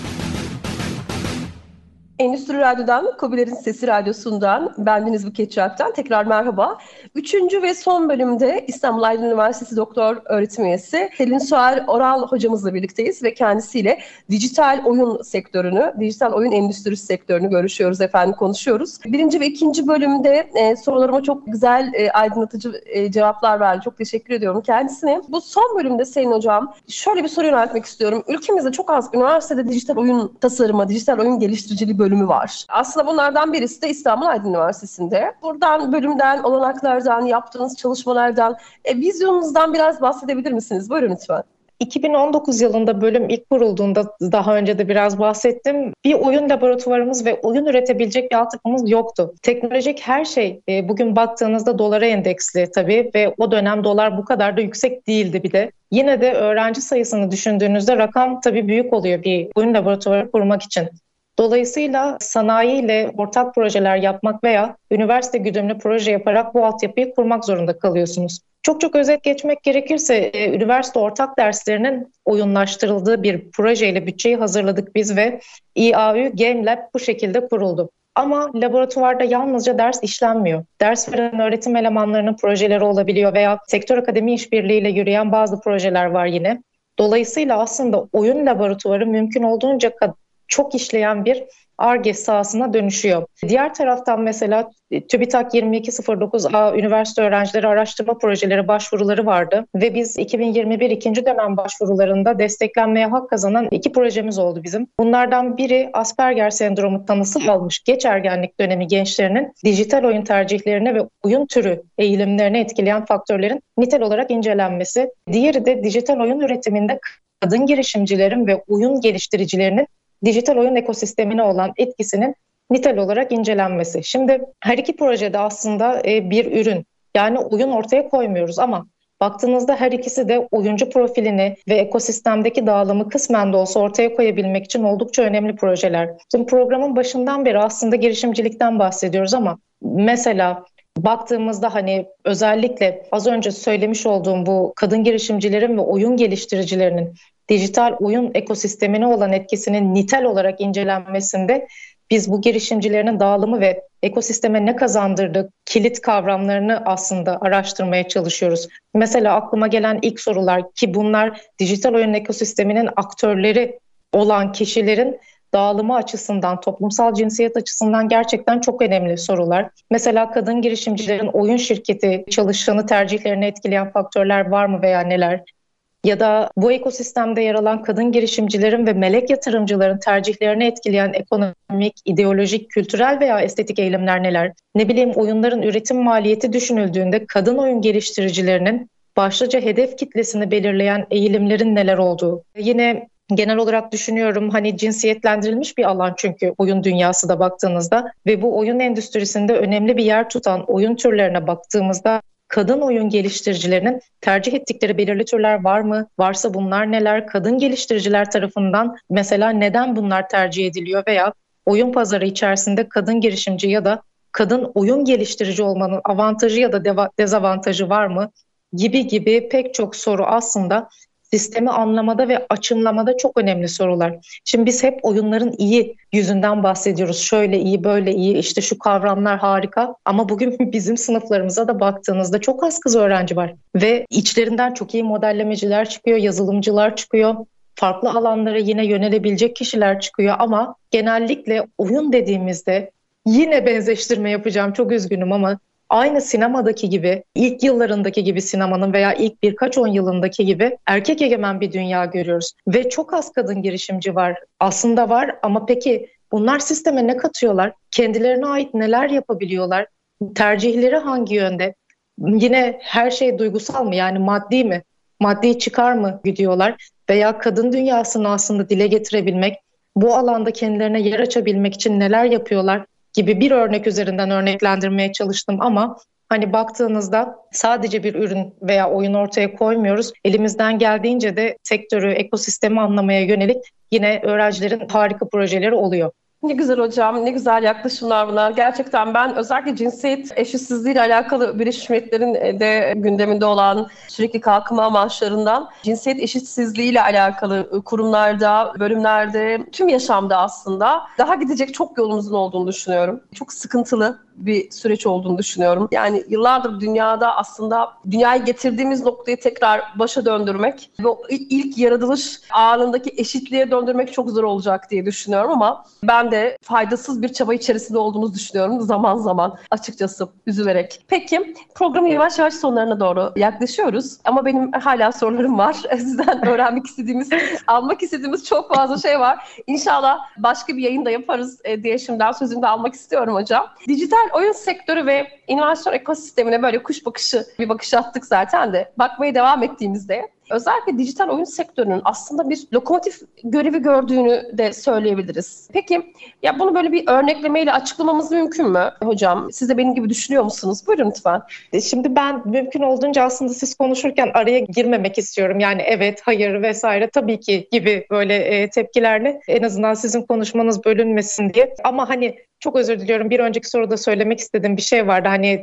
Endüstri Radyo'dan, KOBİ'lerin Sesi Radyosu'ndan, bendeniz Buket Çiğirtan. Tekrar merhaba. 3. ve son bölümde İstanbul Aydın Üniversitesi Doktor Öğretim Üyesi Selin Suar Oral hocamızla birlikteyiz ve kendisiyle dijital oyun sektörünü, dijital oyun endüstrisi sektörünü görüşüyoruz efendim, konuşuyoruz. 1. ve 2. bölümde sorularıma çok güzel, aydınlatıcı cevaplar verdi. Çok teşekkür ediyorum kendisine. Bu son bölümde Selin hocam şöyle bir soru yöneltmek istiyorum. Ülkemizde çok az üniversitede dijital oyun tasarımı, dijital oyun geliştiriciliği bölümü var. Aslında bunlardan birisi de İstanbul Aydın Üniversitesi'nde. Buradan bölümden, olanaklardan, yaptığınız çalışmalardan, vizyonunuzdan biraz bahsedebilir misiniz? Buyurun lütfen. 2019 yılında bölüm ilk kurulduğunda, daha önce de biraz bahsettim, bir oyun laboratuvarımız ve oyun üretebilecek bir altyapımız yoktu. Teknolojik her şey bugün baktığınızda dolara endeksli tabii ve o dönem dolar bu kadar da yüksek değildi bir de. Yine de öğrenci sayısını düşündüğünüzde rakam tabii büyük oluyor bir oyun laboratuvarı kurmak için. Dolayısıyla sanayiyle ortak projeler yapmak veya üniversite güdümlü proje yaparak bu altyapıyı kurmak zorunda kalıyorsunuz. Çok özet geçmek gerekirse üniversite ortak derslerinin oyunlaştırıldığı bir projeyle bütçeyi hazırladık biz ve IAU GameLab bu şekilde kuruldu. Ama laboratuvarda yalnızca ders işlenmiyor. Ders veren öğretim elemanlarının projeleri olabiliyor veya sektör akademi işbirliğiyle yürüyen bazı projeler var yine. Dolayısıyla aslında oyun laboratuvarı mümkün olduğunca çok işleyen bir Ar-Ge sahasına dönüşüyor. Diğer taraftan mesela TÜBİTAK 2209A üniversite öğrencileri araştırma projeleri başvuruları vardı ve biz 2021 ikinci dönem başvurularında desteklenmeye hak kazanan 2 projemiz oldu bizim. Bunlardan biri Asperger sendromu tanısı almış geç ergenlik dönemi gençlerinin dijital oyun tercihlerine ve oyun türü eğilimlerine etkileyen faktörlerin nitel olarak incelenmesi. Diğeri de dijital oyun üretiminde kadın girişimcilerin ve oyun geliştiricilerinin dijital oyun ekosistemine olan etkisinin nitel olarak incelenmesi. Şimdi her iki projede aslında bir ürün, yani oyun ortaya koymuyoruz ama baktığınızda her ikisi de oyuncu profilini ve ekosistemdeki dağılımı kısmen de olsa ortaya koyabilmek için oldukça önemli projeler. Şimdi programın başından beri aslında girişimcilikten bahsediyoruz ama mesela baktığımızda hani özellikle az önce söylemiş olduğum bu kadın girişimcilerin ve oyun geliştiricilerinin dijital oyun ekosistemine olan etkisinin nitel olarak incelenmesinde biz bu girişimcilerin dağılımı ve ekosisteme ne kazandırdığı kilit kavramlarını aslında araştırmaya çalışıyoruz. Mesela aklıma gelen ilk sorular ki bunlar dijital oyun ekosisteminin aktörleri olan kişilerin dağılımı açısından, toplumsal cinsiyet açısından gerçekten çok önemli sorular. Mesela kadın girişimcilerin oyun şirketi çalışanı tercihlerini etkileyen faktörler var mı veya neler? Ya da bu ekosistemde yer alan kadın girişimcilerin ve melek yatırımcıların tercihlerini etkileyen ekonomik, ideolojik, kültürel veya estetik eğilimler neler? Ne bileyim oyunların üretim maliyeti düşünüldüğünde kadın oyun geliştiricilerinin başlıca hedef kitlesini belirleyen eğilimlerin neler olduğu. Yine genel olarak düşünüyorum hani cinsiyetlendirilmiş bir alan çünkü oyun dünyası da baktığınızda ve bu oyun endüstrisinde önemli bir yer tutan oyun türlerine baktığımızda kadın oyun geliştiricilerinin tercih ettikleri belirli türler var mı? Varsa bunlar neler? Kadın geliştiriciler tarafından mesela neden bunlar tercih ediliyor veya oyun pazarı içerisinde kadın girişimci ya da kadın oyun geliştirici olmanın avantajı ya da dezavantajı var mı? Gibi pek çok soru aslında sistemi anlamada ve açımlamada çok önemli sorular. Şimdi biz hep oyunların iyi yüzünden bahsediyoruz. Şöyle iyi, böyle iyi, işte şu kavramlar harika. Ama bugün bizim sınıflarımıza da baktığınızda çok az kız öğrenci var. Ve içlerinden çok iyi modellemeciler çıkıyor, yazılımcılar çıkıyor. Farklı alanlara yine yönelebilecek kişiler çıkıyor. Ama genellikle oyun dediğimizde yine benzeştirme yapacağım. Çok üzgünüm ama aynı sinemadaki gibi, ilk yıllarındaki gibi sinemanın veya ilk birkaç 10 yılındaki gibi erkek egemen bir dünya görüyoruz. Ve çok az kadın girişimci var. Aslında var ama peki Bunlar sisteme ne katıyorlar? Kendilerine ait neler yapabiliyorlar? Tercihleri hangi yönde? Yine her şey duygusal mı? Yani maddi mi? Maddi çıkar mı gidiyorlar? Veya kadın dünyasını aslında dile getirebilmek, bu alanda kendilerine yer açabilmek için neler yapıyorlar gibi bir örnek üzerinden örneklendirmeye çalıştım ama hani baktığınızda sadece bir ürün veya oyun ortaya koymuyoruz. Elimizden geldiğince de sektörü, ekosistemi anlamaya yönelik yine öğrencilerin harika projeleri oluyor. Ne güzel hocam, ne güzel yaklaşımlar bunlar. Gerçekten ben özellikle cinsiyet eşitsizliğiyle alakalı Birleşmiş Milletler'in de gündeminde olan sürekli kalkınma amaçlarından cinsiyet eşitsizliğiyle alakalı kurumlarda, bölümlerde, tüm yaşamda aslında daha gidecek çok yolumuzun olduğunu düşünüyorum. Çok sıkıntılı bir süreç olduğunu düşünüyorum. Yani yıllardır dünyada aslında dünyayı getirdiğimiz noktayı tekrar başa döndürmek ve ilk yaratılış anındaki eşitliğe döndürmek çok zor olacak diye düşünüyorum ama ben de faydasız bir çaba içerisinde olduğumuzu düşünüyorum zaman zaman, açıkçası üzülerek. Peki programın yavaş yavaş sonlarına doğru yaklaşıyoruz ama benim hala sorularım var. Sizden öğrenmek istediğimiz, almak istediğimiz çok fazla şey var. İnşallah başka bir yayın da yaparız diye şimdiden sözünü de almak istiyorum hocam. Dijital oyun sektörü ve inovasyon ekosistemine böyle kuş bakışı bir bakış attık zaten de bakmaya devam ettiğimizde özellikle dijital oyun sektörünün aslında bir lokomotif görevi gördüğünü de söyleyebiliriz. Peki ya bunu böyle bir örneklemeyle açıklamamız mümkün mü hocam? Siz de benim gibi düşünüyor musunuz? Buyurun lütfen. Şimdi ben mümkün olduğunca aslında siz konuşurken araya girmemek istiyorum. Yani evet, hayır vesaire tabii ki gibi böyle tepkilerle en azından sizin konuşmanız bölünmesin diye. Ama hani çok özür diliyorum, bir önceki soruda söylemek istediğim bir şey vardı. Hani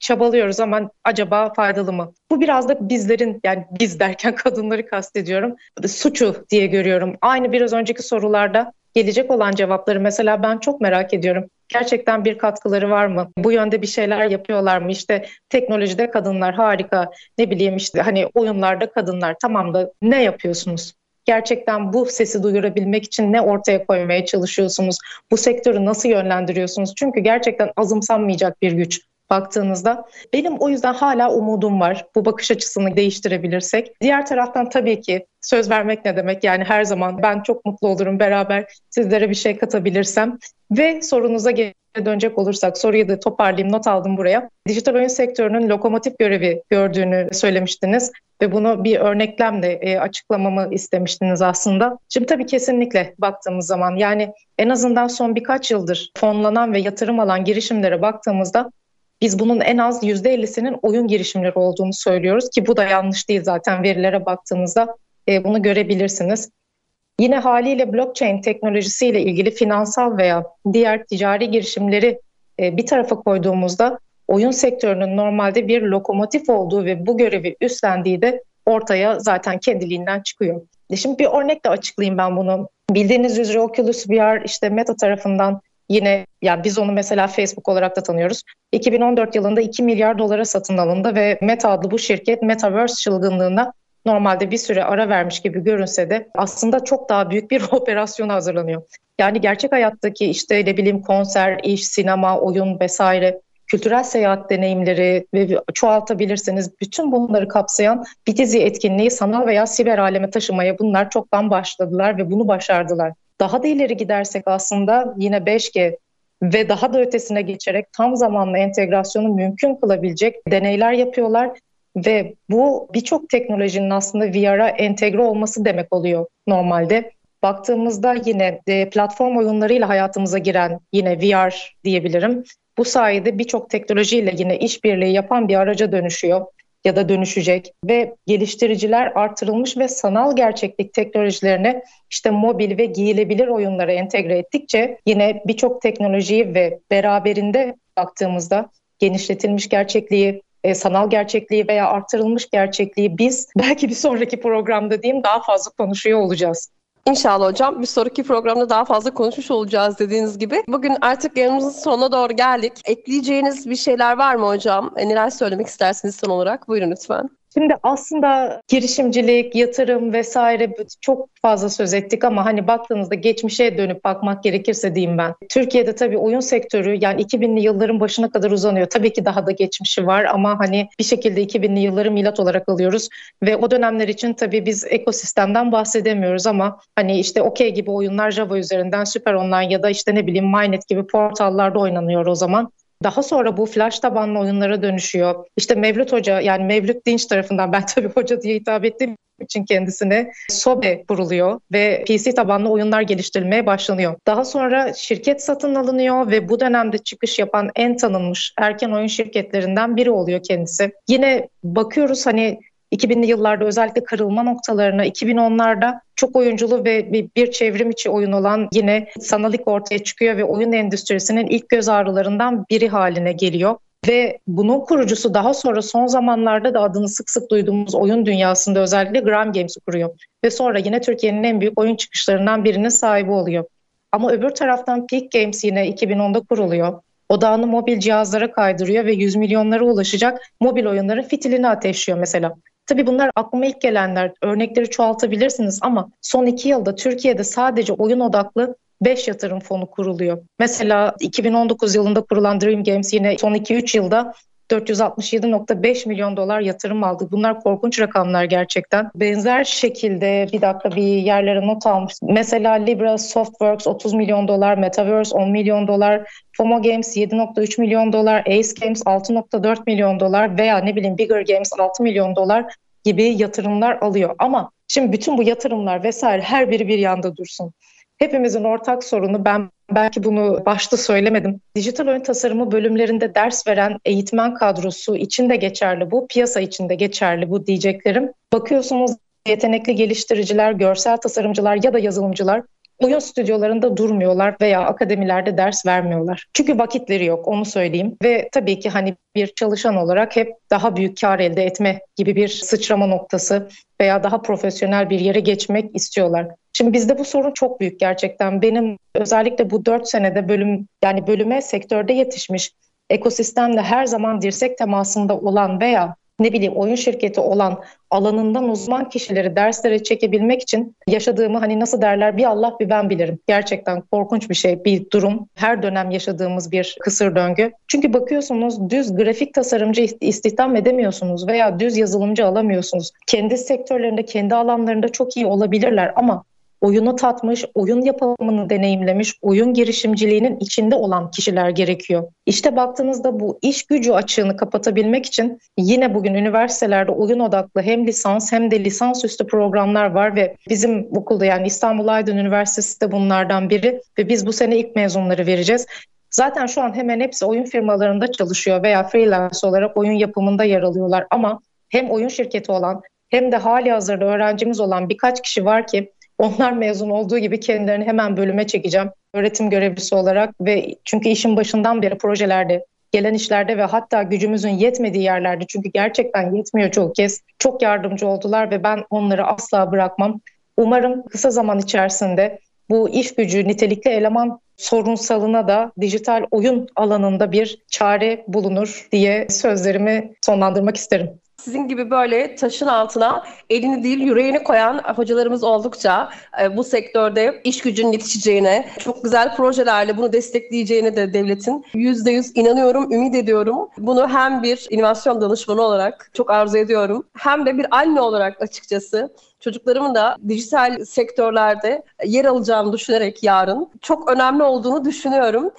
çabalıyoruz ama acaba faydalı mı? Bu biraz da bizlerin, yani biz derken kadınları kastediyorum, suçu diye görüyorum. Aynı biraz önceki sorularda gelecek olan cevapları mesela ben çok merak ediyorum. Gerçekten bir katkıları var mı? Bu yönde bir şeyler yapıyorlar mı? İşte teknolojide kadınlar harika, ne bileyim işte hani oyunlarda kadınlar, tamam da ne yapıyorsunuz? Gerçekten bu sesi duyurabilmek için ne ortaya koymaya çalışıyorsunuz? Bu sektörü nasıl yönlendiriyorsunuz? Çünkü gerçekten azımsanmayacak bir güç baktığınızda. Benim o yüzden hala umudum var bu bakış açısını değiştirebilirsek. Diğer taraftan tabii ki söz vermek ne demek? Yani her zaman ben çok mutlu olurum beraber sizlere bir şey katabilirsem. Ve sorunuza geri dönecek olursak, soruyu da toparlayayım, not aldım buraya. Dijital oyun sektörünün lokomotif görevi gördüğünü söylemiştiniz ve bunu bir örneklemle açıklamamı istemiştiniz aslında. Şimdi tabii kesinlikle baktığımız zaman, yani en azından son birkaç yıldır fonlanan ve yatırım alan girişimlere baktığımızda biz bunun en az %50'sinin oyun girişimleri olduğunu söylüyoruz ki bu da yanlış değil, zaten verilere baktığınızda bunu görebilirsiniz. Yine haliyle blockchain teknolojisiyle ilgili finansal veya diğer ticari girişimleri bir tarafa koyduğumuzda oyun sektörünün normalde bir lokomotif olduğu ve bu görevi üstlendiği de ortaya zaten kendiliğinden çıkıyor. Şimdi bir örnekle açıklayayım ben bunu. Bildiğiniz üzere Oculus VR işte Meta tarafından yine, yani biz onu mesela Facebook olarak da tanıyoruz. 2014 yılında 2 milyar dolara satın alındı ve Meta adlı bu şirket Metaverse çılgınlığına normalde bir süre ara vermiş gibi görünse de aslında çok daha büyük bir operasyona hazırlanıyor. Yani gerçek hayattaki işte ne bileyim konser, iş, sinema, oyun vesaire, kültürel seyahat deneyimleri ve çoğaltabilirsiniz. Bütün bunları kapsayan bir dizi etkinliği sanal veya siber aleme taşımaya bunlar çoktan başladılar ve bunu başardılar. Daha da ileri gidersek aslında yine 5G ve daha da ötesine geçerek tam zamanlı entegrasyonu mümkün kılabilecek deneyler yapıyorlar. Ve bu birçok teknolojinin aslında VR'a entegre olması demek oluyor normalde. Baktığımızda yine platform oyunlarıyla hayatımıza giren yine VR diyebilirim. Bu sayede birçok teknolojiyle yine işbirliği yapan bir araca dönüşüyor ya da dönüşecek. Ve geliştiriciler artırılmış ve sanal gerçeklik teknolojilerini işte mobil ve giyilebilir oyunlara entegre ettikçe yine birçok teknolojiyi ve beraberinde baktığımızda genişletilmiş gerçekliği, sanal gerçekliği veya artırılmış gerçekliği biz belki bir sonraki programda diyeyim daha fazla konuşuyor olacağız. İnşallah hocam bir sonraki programda daha fazla konuşmuş olacağız dediğiniz gibi. Bugün artık yayınımızın sonuna doğru geldik. Ekleyeceğiniz bir şeyler var mı hocam? Neler söylemek istersiniz son olarak? Buyurun lütfen. Şimdi aslında girişimcilik, yatırım vesaire çok fazla söz ettik ama hani baktığınızda geçmişe dönüp bakmak gerekirse diyeyim ben. Türkiye'de tabii oyun sektörü yani 2000'li yılların başına kadar uzanıyor. Tabii ki daha da geçmişi var ama hani bir şekilde 2000'li yılları milat olarak alıyoruz ve o dönemler için tabii biz ekosistemden bahsedemiyoruz ama hani işte okey gibi oyunlar Java üzerinden Süper Online ya da işte ne bileyim Mainnet gibi portallarda oynanıyor o zaman. Daha sonra bu flash tabanlı oyunlara dönüşüyor. İşte Mevlüt Hoca yani Mevlüt Dinç tarafından ben tabii hoca diye hitap ettiğim için kendisine SOBE kuruluyor ve PC tabanlı oyunlar geliştirilmeye başlanıyor. Daha sonra şirket satın alınıyor ve bu dönemde çıkış yapan en tanınmış erken oyun şirketlerinden biri oluyor kendisi. Yine bakıyoruz hani 2000'li yıllarda özellikle kırılma noktalarına 2010'larda çok oyunculu ve bir çevrim içi oyun olan yine Sanalik ortaya çıkıyor ve oyun endüstrisinin ilk göz ağrılarından biri haline geliyor. Ve bunun kurucusu daha sonra son zamanlarda da adını sık sık duyduğumuz oyun dünyasında özellikle Gram Games'i kuruyor. Ve sonra yine Türkiye'nin en büyük oyun çıkışlarından birinin sahibi oluyor. Ama öbür taraftan Peak Games yine 2010'da kuruluyor. Odağını mobil cihazlara kaydırıyor ve yüz milyonlara ulaşacak mobil oyunların fitilini ateşliyor mesela. Tabii bunlar aklıma ilk gelenler, örnekleri çoğaltabilirsiniz ama son 2 yılda Türkiye'de sadece oyun odaklı 5 yatırım fonu kuruluyor. Mesela 2019 yılında kurulan Dream Games yine son 2-3 yılda $467.5 milyon yatırım aldı. Bunlar korkunç rakamlar gerçekten. Benzer şekilde bir yerlere not almış. Mesela Libra Softworks $30 milyon, Metaverse $10 milyon, FOMO Games $7.3 milyon, Ace Games $6.4 milyon veya ne bileyim Bigger Games $6 milyon gibi yatırımlar alıyor. Ama şimdi bütün bu yatırımlar vesaire her biri bir yanda dursun. Hepimizin ortak sorunu, ben belki bunu başta söylemedim. Dijital oyun tasarımı bölümlerinde ders veren eğitmen kadrosu için de geçerli bu, piyasa için de geçerli bu diyeceklerim. Bakıyorsunuz yetenekli geliştiriciler, görsel tasarımcılar ya da yazılımcılar oyun stüdyolarında durmuyorlar veya akademilerde ders vermiyorlar. Çünkü vakitleri yok, onu söyleyeyim. Ve tabii ki hani bir çalışan olarak hep daha büyük kar elde etme gibi bir sıçrama noktası veya daha profesyonel bir yere geçmek istiyorlar. Şimdi bizde bu sorun çok büyük gerçekten. Benim özellikle bu 4 senede bölüme sektörde yetişmiş, ekosistemle her zaman dirsek temasında olan veya ne bileyim oyun şirketi olan alanından uzman kişileri derslere çekebilmek için yaşadığımı hani nasıl derler bir Allah bir ben bilirim. Gerçekten korkunç bir şey, bir durum. Her dönem yaşadığımız bir kısır döngü. Çünkü bakıyorsunuz düz grafik tasarımcı istihdam edemiyorsunuz veya düz yazılımcı alamıyorsunuz. Kendi sektörlerinde, kendi alanlarında çok iyi olabilirler ama oyunu tatmış, oyun yapımını deneyimlemiş, oyun girişimciliğinin içinde olan kişiler gerekiyor. İşte baktığınızda bu iş gücü açığını kapatabilmek için yine bugün üniversitelerde oyun odaklı hem lisans hem de lisansüstü programlar var ve bizim okulda yani İstanbul Aydın Üniversitesi de bunlardan biri ve biz bu sene ilk mezunları vereceğiz. Zaten şu an hemen hepsi oyun firmalarında çalışıyor veya freelance olarak oyun yapımında yer alıyorlar ama hem oyun şirketi olan hem de hali hazırda öğrencimiz olan birkaç kişi var ki onlar mezun olduğu gibi kendilerini hemen bölüme çekeceğim öğretim görevlisi olarak ve çünkü işin başından beri projelerde, gelen işlerde ve hatta gücümüzün yetmediği yerlerde çünkü gerçekten yetmiyor çoğu kez çok yardımcı oldular ve ben onları asla bırakmam. Umarım kısa zaman içerisinde bu iş gücü nitelikli eleman sorunsalına da dijital oyun alanında bir çare bulunur diye sözlerimi sonlandırmak isterim. Sizin gibi böyle taşın altına elini değil yüreğini koyan hocalarımız oldukça bu sektörde iş gücünün yetişeceğine, çok güzel projelerle bunu destekleyeceğine de devletin %100 inanıyorum, ümit ediyorum. Bunu hem bir inovasyon danışmanı olarak çok arzu ediyorum hem de bir anne olarak açıkçası. Çocuklarımın da dijital sektörlerde yer alacağını düşünerek yarın çok önemli olduğunu düşünüyorum.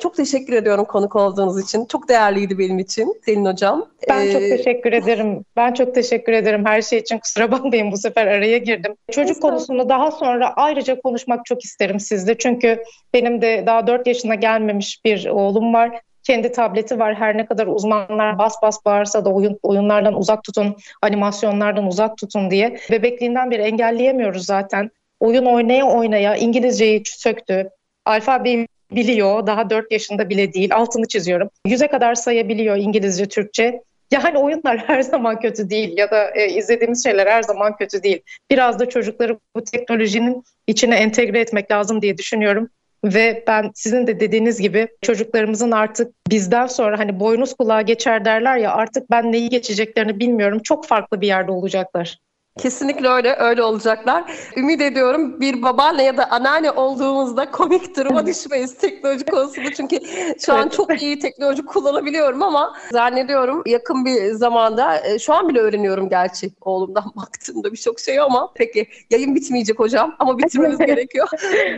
Çok teşekkür ediyorum konuk olduğunuz için. Çok değerliydi benim için Selin Hocam. Ben çok teşekkür ederim. Ben çok teşekkür ederim her şey için. Kusura bakmayın bu sefer araya girdim. Çocuk konusunu daha sonra ayrıca konuşmak çok isterim sizle. Çünkü benim de daha 4 yaşına gelmemiş bir oğlum var. Kendi tableti var. Her ne kadar uzmanlar bas bas bağırsa da oyunlardan uzak tutun, animasyonlardan uzak tutun diye. Bebekliğinden beri engelleyemiyoruz zaten. Oyun oynaya oynaya İngilizceyi söktü. Alfabeyi biliyor. Daha 4 yaşında bile değil. Altını çiziyorum. 100'e kadar sayabiliyor İngilizce, Türkçe. Yani oyunlar her zaman kötü değil ya da izlediğimiz şeyler her zaman kötü değil. Biraz da çocukları bu teknolojinin içine entegre etmek lazım diye düşünüyorum. Ve ben sizin de dediğiniz gibi çocuklarımızın artık bizden sonra hani boynuz kulağa geçer derler ya, artık ben neyi geçeceklerini bilmiyorum. Çok farklı bir yerde olacaklar. Kesinlikle öyle olacaklar. Ümit ediyorum bir babaanne ya da anneanne olduğumuzda komik duruma düşmeyiz teknoloji konusunda. Çünkü şu an çok iyi teknoloji kullanabiliyorum ama zannediyorum yakın bir zamanda, şu an bile öğreniyorum gerçi oğlumdan baktığımda birçok şey ama peki yayın bitmeyecek hocam ama bitirmemiz gerekiyor.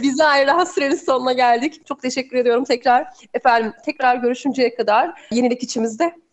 Bize ayrılan sürenin sonuna geldik. Çok teşekkür ediyorum tekrar. Efendim tekrar görüşünceye kadar yenilik içimizde.